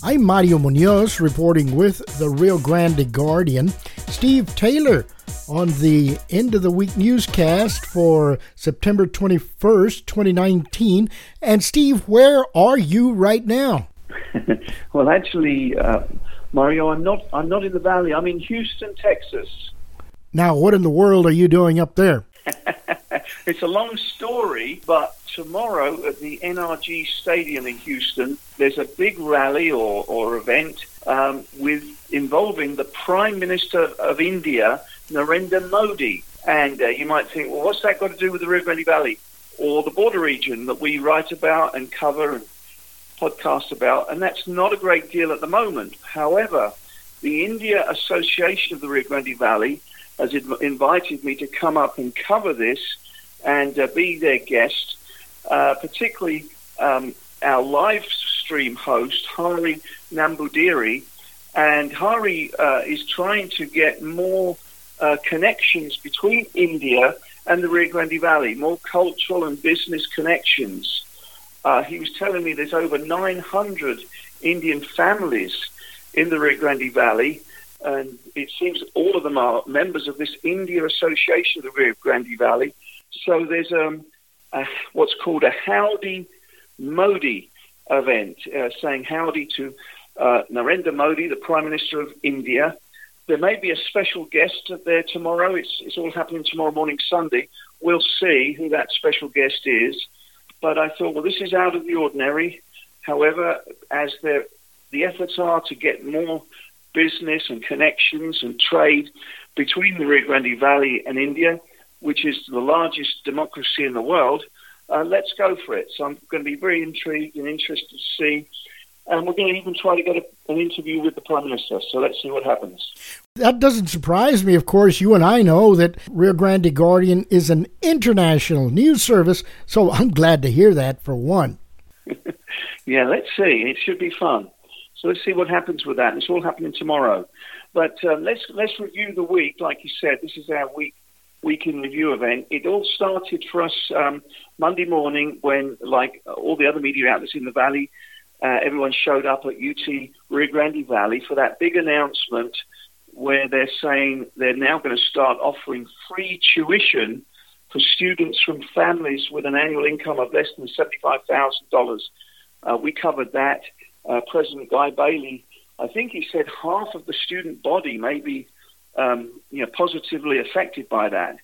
I'm Mario Munoz reporting with the Rio Grande Guardian. Steve Taylor on the end of the week newscast for September 21st, 2019. And Steve, where are you right now? Well, actually, Mario, I'm not in the valley. I'm in Houston, Texas. Now, what in the world are you doing up there? It's a long story, but tomorrow at the NRG Stadium in Houston, there's a big rally or event involving the Prime Minister of India, Narendra Modi. And you might think, well, what's that got to do with the Rio Grande Valley or the border region that we write about and cover and podcast about? And that's not a great deal at the moment. However, the India Association of the Rio Grande Valley has invited me to come up and cover this and be their guest, particularly our live stream host, Hari Nambudiri. And Hari is trying to get more connections between India and the Rio Grande Valley, more cultural and business connections. He was telling me there's over 900 Indian families in the Rio Grande Valley, and it seems all of them are members of this India Association of the Rio Grande Valley. So there's what's called a Howdy Modi event, saying howdy to Narendra Modi, the Prime Minister of India. There may be a special guest there tomorrow. It's all happening tomorrow morning, Sunday. We'll see who that special guest is. But I thought, well, this is out of the ordinary. However, as the efforts are to get more business and connections and trade between the Rio Grande Valley and India, which is the largest democracy in the world, let's go for it. So I'm going to be very intrigued and interested to see. And we're going to even try to get an interview with the Prime Minister. So let's see what happens. That doesn't surprise me. Of course, you and I know that Rio Grande Guardian is an international news service. So I'm glad to hear that, for one. Yeah, let's see. It should be fun. So let's see what happens with that. It's all happening tomorrow. But let's review the week. Like you said, this is our week in review event. It all started for us Monday morning when, like all the other media outlets in the Valley, everyone showed up at UT Rio Grande Valley for that big announcement where they're saying they're now going to start offering free tuition for students from families with an annual income of less than $75,000. We covered that. President Guy Bailey, I think he said half of the student body may be positively affected by that.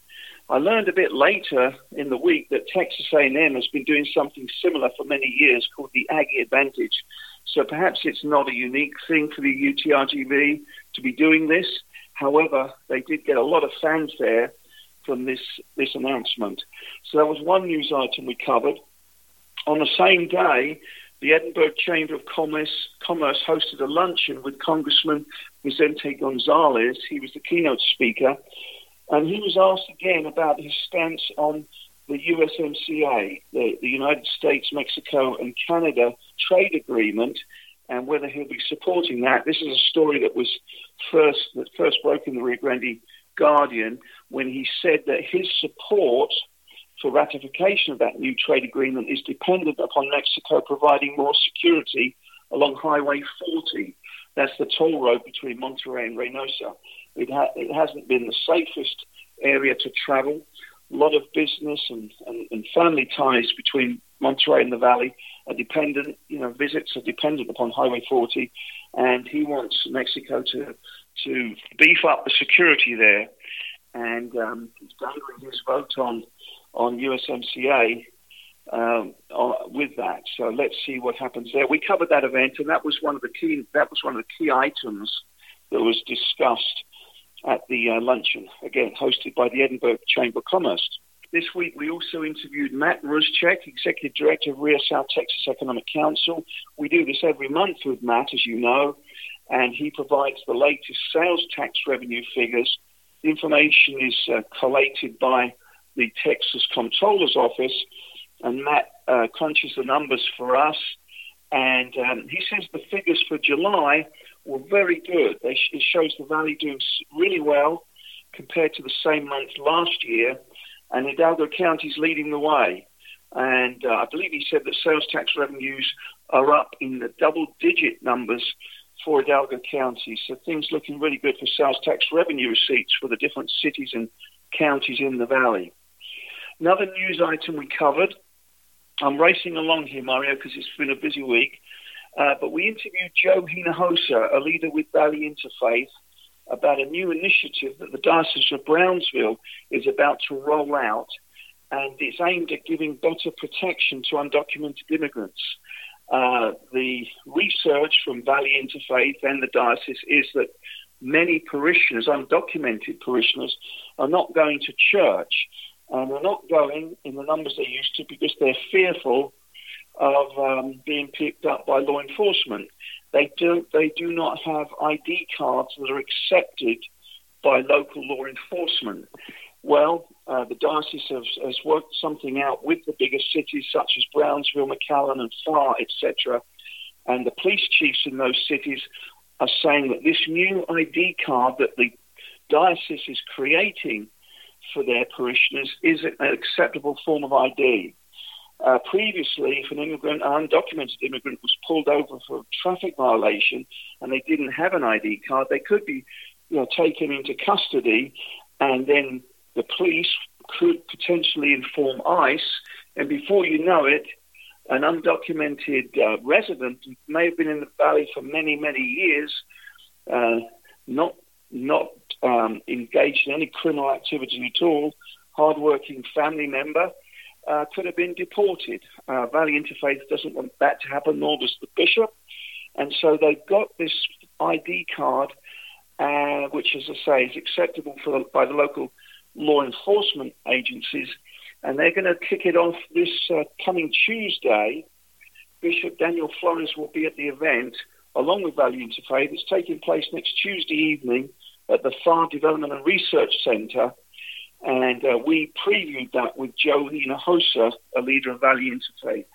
I learned a bit later in the week that Texas A&M has been doing something similar for many years called the Aggie Advantage. So perhaps it's not a unique thing for the UTRGV to be doing this. However, they did get a lot of fanfare from this announcement. So that was one news item we covered. On the same day, the Edinburgh Chamber of Commerce hosted a luncheon with Congressman Vicente Gonzalez. He was the keynote speaker. And he was asked again about his stance on the USMCA, the United States, Mexico, and Canada trade agreement, and whether he'll be supporting that. This is a story that was first broke in the Rio Grande Guardian when he said that his support for ratification of that new trade agreement is dependent upon Mexico providing more security along Highway 40. That's the toll road between Monterrey and Reynosa. It hasn't been the safest area to travel. A lot of business and family ties between Monterrey and the Valley are dependent. Visits are dependent upon Highway 40, and he wants Mexico to beef up the security there. And he's gathering his vote on USMCA with that. So let's see what happens there. We covered that event, and that was one of the key items that was discussed at the luncheon, again, hosted by the Edinburgh Chamber of Commerce. This week, we also interviewed Matt Ruschek, Executive Director of Rio South Texas Economic Council. We do this every month with Matt, as you know, and he provides the latest sales tax revenue figures. The information is collated by the Texas Comptroller's Office, and Matt crunches the numbers for us. And he says the figures for July were very good. It shows the Valley doing really well compared to the same month last year, and Hidalgo County is leading the way. And I believe he said that sales tax revenues are up in the double-digit numbers for Hidalgo County. So things looking really good for sales tax revenue receipts for the different cities and counties in the valley. Another news item we covered, I'm racing along here, Mario, because it's been a busy week, but we interviewed Joe Hinojosa, a leader with Valley Interfaith, about a new initiative that the Diocese of Brownsville is about to roll out, and it's aimed at giving better protection to undocumented immigrants. The research from Valley Interfaith and the diocese is that many parishioners, undocumented parishioners, are not going to church, and are not going in the numbers they used to because they're fearful of being picked up by law enforcement. They do not have ID cards that are accepted by local law enforcement. Well, the diocese has worked something out with the bigger cities such as Brownsville, McAllen and Fla, etc. And the police chiefs in those cities are saying that this new ID card that the diocese is creating for their parishioners is an acceptable form of ID. Previously, if an undocumented immigrant was pulled over for a traffic violation and they didn't have an ID card, they could be taken into custody, and then the police could potentially inform ICE, and before you know it, an undocumented resident may have been in the valley for many, many years, not engaged in any criminal activity at all, hard-working family member, could have been deported. Valley Interfaith doesn't want that to happen, nor does the bishop. And so they've got this ID card, which, as I say, is acceptable by the local law enforcement agencies. And they're going to kick it off this coming Tuesday. Bishop Daniel Flores will be at the event, along with Valley Interfaith. It's taking place next Tuesday evening at the FAR Development and Research Centre. And we previewed that with Joe Hinojosa, a leader of Valley Interfaith,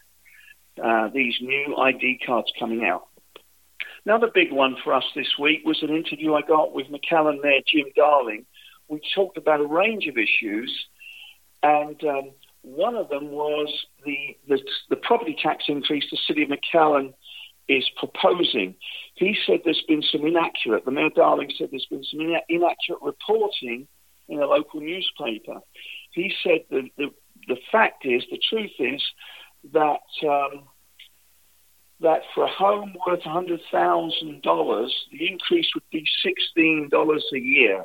these new ID cards coming out. Another big one for us this week was an interview I got with McAllen Mayor Jim Darling. We talked about a range of issues, and one of them was the property tax increase the City of McAllen is proposing. He said there's been some inaccurate, the Mayor Darling said there's been some inaccurate reporting in a local newspaper. He said that the truth is that that for a home worth $100,000, the increase would be $16 a year.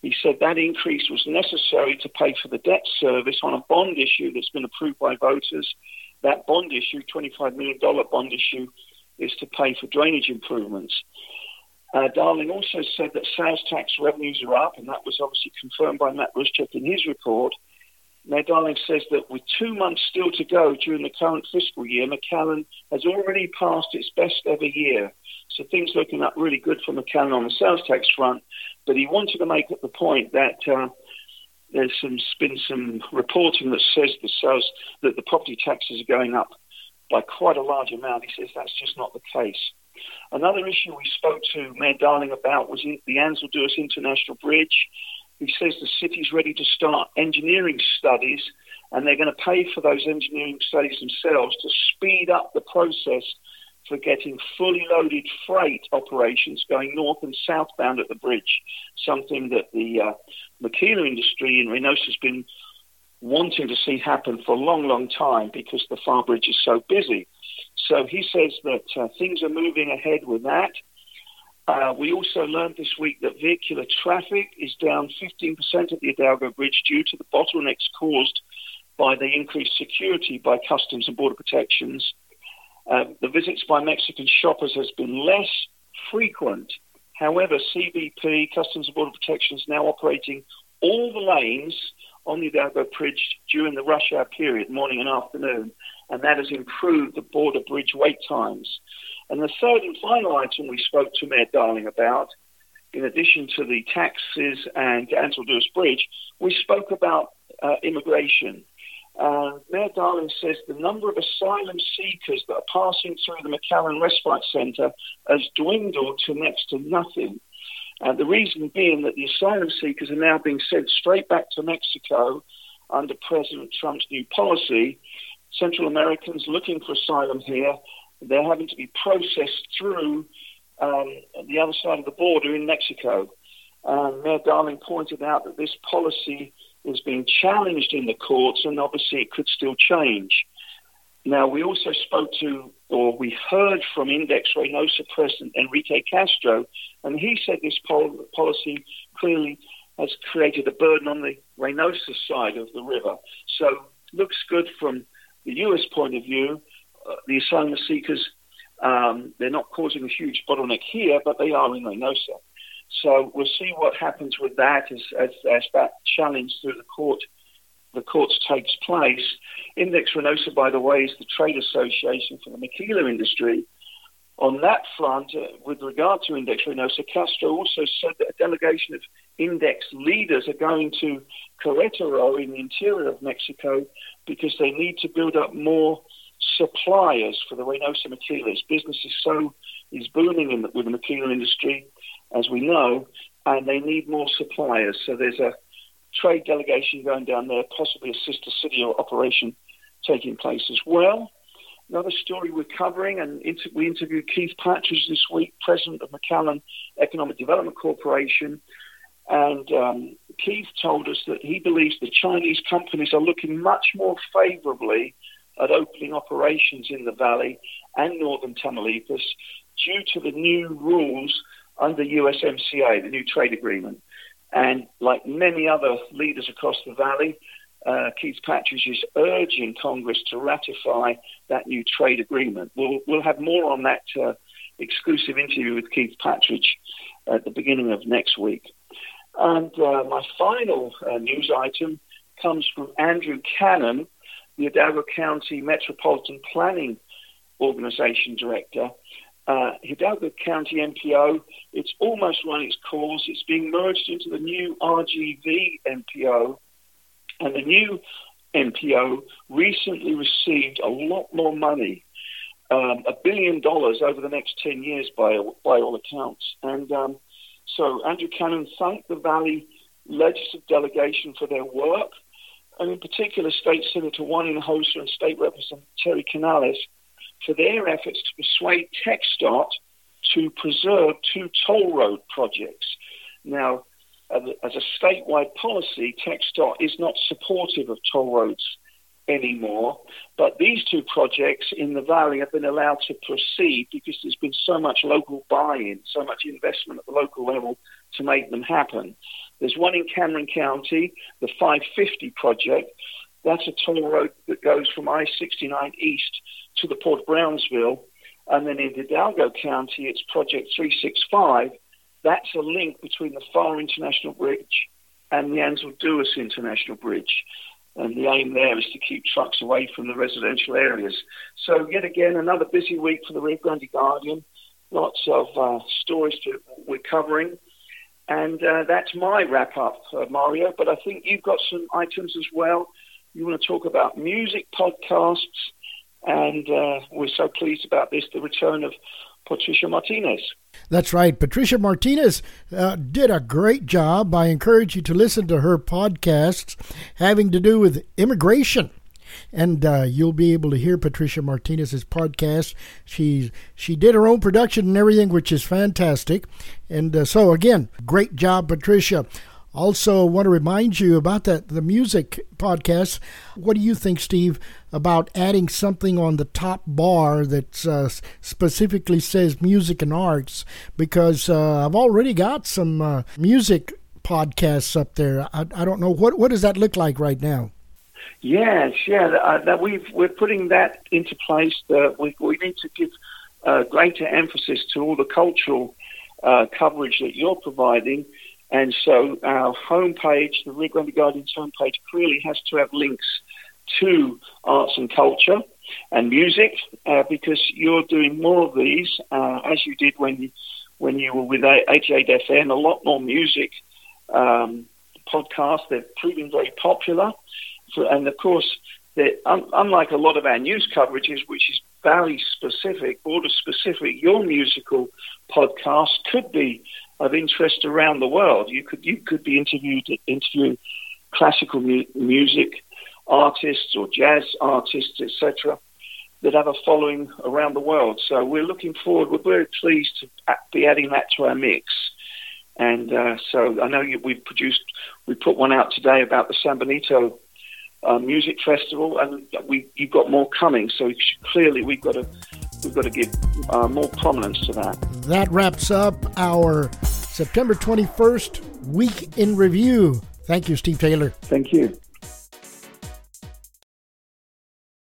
He said that increase was necessary to pay for the debt service on a bond issue that's been approved by voters. That bond issue, $25 million bond issue, is to pay for drainage improvements. Darling also said that sales tax revenues are up, and that was obviously confirmed by Matt Ruschek in his report. Now, Darling says that with 2 months still to go during the current fiscal year, McAllen has already passed its best ever year. So things looking up really good for McAllen on the sales tax front. But he wanted to make the point that there's been some reporting that says that the property taxes are going up by quite a large amount. He says that's just not the case. Another issue we spoke to Mayor Darling about was the Anzalduas International Bridge. He says the city's ready to start engineering studies, and they're going to pay for those engineering studies themselves to speed up the process for getting fully loaded freight operations going north and southbound at the bridge, something that the Maquila industry in Reynosa has been wanting to see happen for a long, long time because the FAR bridge is so busy. So he says that things are moving ahead with that. We also learned this week that vehicular traffic is down 15% at the Hidalgo Bridge due to the bottlenecks caused by the increased security by Customs and Border Protections. The visits by Mexican shoppers has been less frequent. However, CBP, Customs and Border Protections, now operating all the lanes on the Hidalgo Bridge during the rush hour period, morning and afternoon, and that has improved the border bridge wait times. And the third and final item we spoke to Mayor Darling about, in addition to the taxes and Anzalduas Bridge, we spoke about immigration. Mayor Darling says the number of asylum seekers that are passing through the McAllen Respite Centre has dwindled to next to nothing. The reason being that the asylum seekers are now being sent straight back to Mexico under President Trump's new policy. Central Americans looking for asylum here they're having to be processed through the other side of the border in Mexico. Mayor Darling pointed out that this policy is being challenged in the courts, and obviously it could still change. Now, we also spoke to, or we heard from Index Reynosa President Enrique Castro, and he said this policy clearly has created a burden on the Reynosa side of the river. So looks good from the U.S. point of view. The asylum seekers, they're not causing a huge bottleneck here, but they are in Reynosa. So we'll see what happens with that as that challenge through the courts takes place. Index Reynosa, by the way, is the trade association for the Maquila industry. On that front, with regard to Index Reynosa, Castro also said that a delegation of Index leaders are going to Querétaro in the interior of Mexico because they need to build up more suppliers for the Reynosa Maquilas. Business is booming with the Maquila industry, as we know, and they need more suppliers. So there's a trade delegation going down there, possibly a sister city operation taking place as well. Another story we're covering, and we interviewed Keith Patridge this week, president of McAllen Economic Development Corporation, and Keith told us that he believes the Chinese companies are looking much more favourably at opening operations in the Valley and northern Tamaulipas due to the new rules under USMCA, the new trade agreement. And like many other leaders across the Valley, Keith Patridge is urging Congress to ratify that new trade agreement. We'll have more on that exclusive interview with Keith Patridge at the beginning of next week. And my final news item comes from Andrew Cannon, the Hidalgo County Metropolitan Planning Organization Director. Hidalgo County MPO, it's almost run its course. It's being merged into the new RGV MPO, and the new MPO recently received a lot more money, $1 billion over the next 10 years by all accounts. And so Andrew Cannon thanked the Valley Legislative Delegation for their work, and in particular State Senator Juan Hinojosa and State Representative Terry Canales for their efforts to persuade TxDOT to preserve two toll road projects. Now, as a statewide policy, TxDOT is not supportive of toll roads anymore, but these two projects in the Valley have been allowed to proceed because there's been so much local buy-in, so much investment at the local level to make them happen. There's one in Cameron County, the 550 project. That's a toll road that goes from I-69 East to the Port of Brownsville. And then in Hidalgo County, it's Project 365. That's a link between the Far International Bridge and the Anzalduas International Bridge. And the aim there is to keep trucks away from the residential areas. So yet again, another busy week for the Rio Grande Guardian. Lots of stories we're covering. And that's my wrap-up, Mario. But I think you've got some items as well. You want to talk about music podcasts, and we're so pleased about this, the return of Patricia Martinez. That's right. Patricia Martinez did a great job. I encourage you to listen to her podcasts having to do with immigration. And you'll be able to hear Patricia Martinez's podcast. She did her own production and everything, which is fantastic. And so, again, great job, Patricia. Also, want to remind you about the music podcast. What do you think, Steve, about adding something on the top bar that specifically says music and arts? Because I've already got some music podcasts up there. I don't know what does that look like right now. Yes, that we're putting that into place. That we need to give greater emphasis to all the cultural coverage that you're providing. And so our homepage, the Rio Grande Guardian's homepage, clearly has to have links to arts and culture and music because you're doing more of these, as you did when you were with 88FM, a lot more music podcasts. They're proving very popular. And, of course, unlike a lot of our news coverages, which is Valley-specific, border-specific, your musical podcast could be of interest around the world. You could be interviewing classical music artists or jazz artists, etc. that have a following around the world. So we're looking forward. We're very pleased to be adding that to our mix. And so I know we put one out today about the San Benito Music Festival, and you've got more coming. So clearly we've got to give more prominence to that. That wraps up our September 21st Week in Review. Thank you, Steve Taylor. Thank you.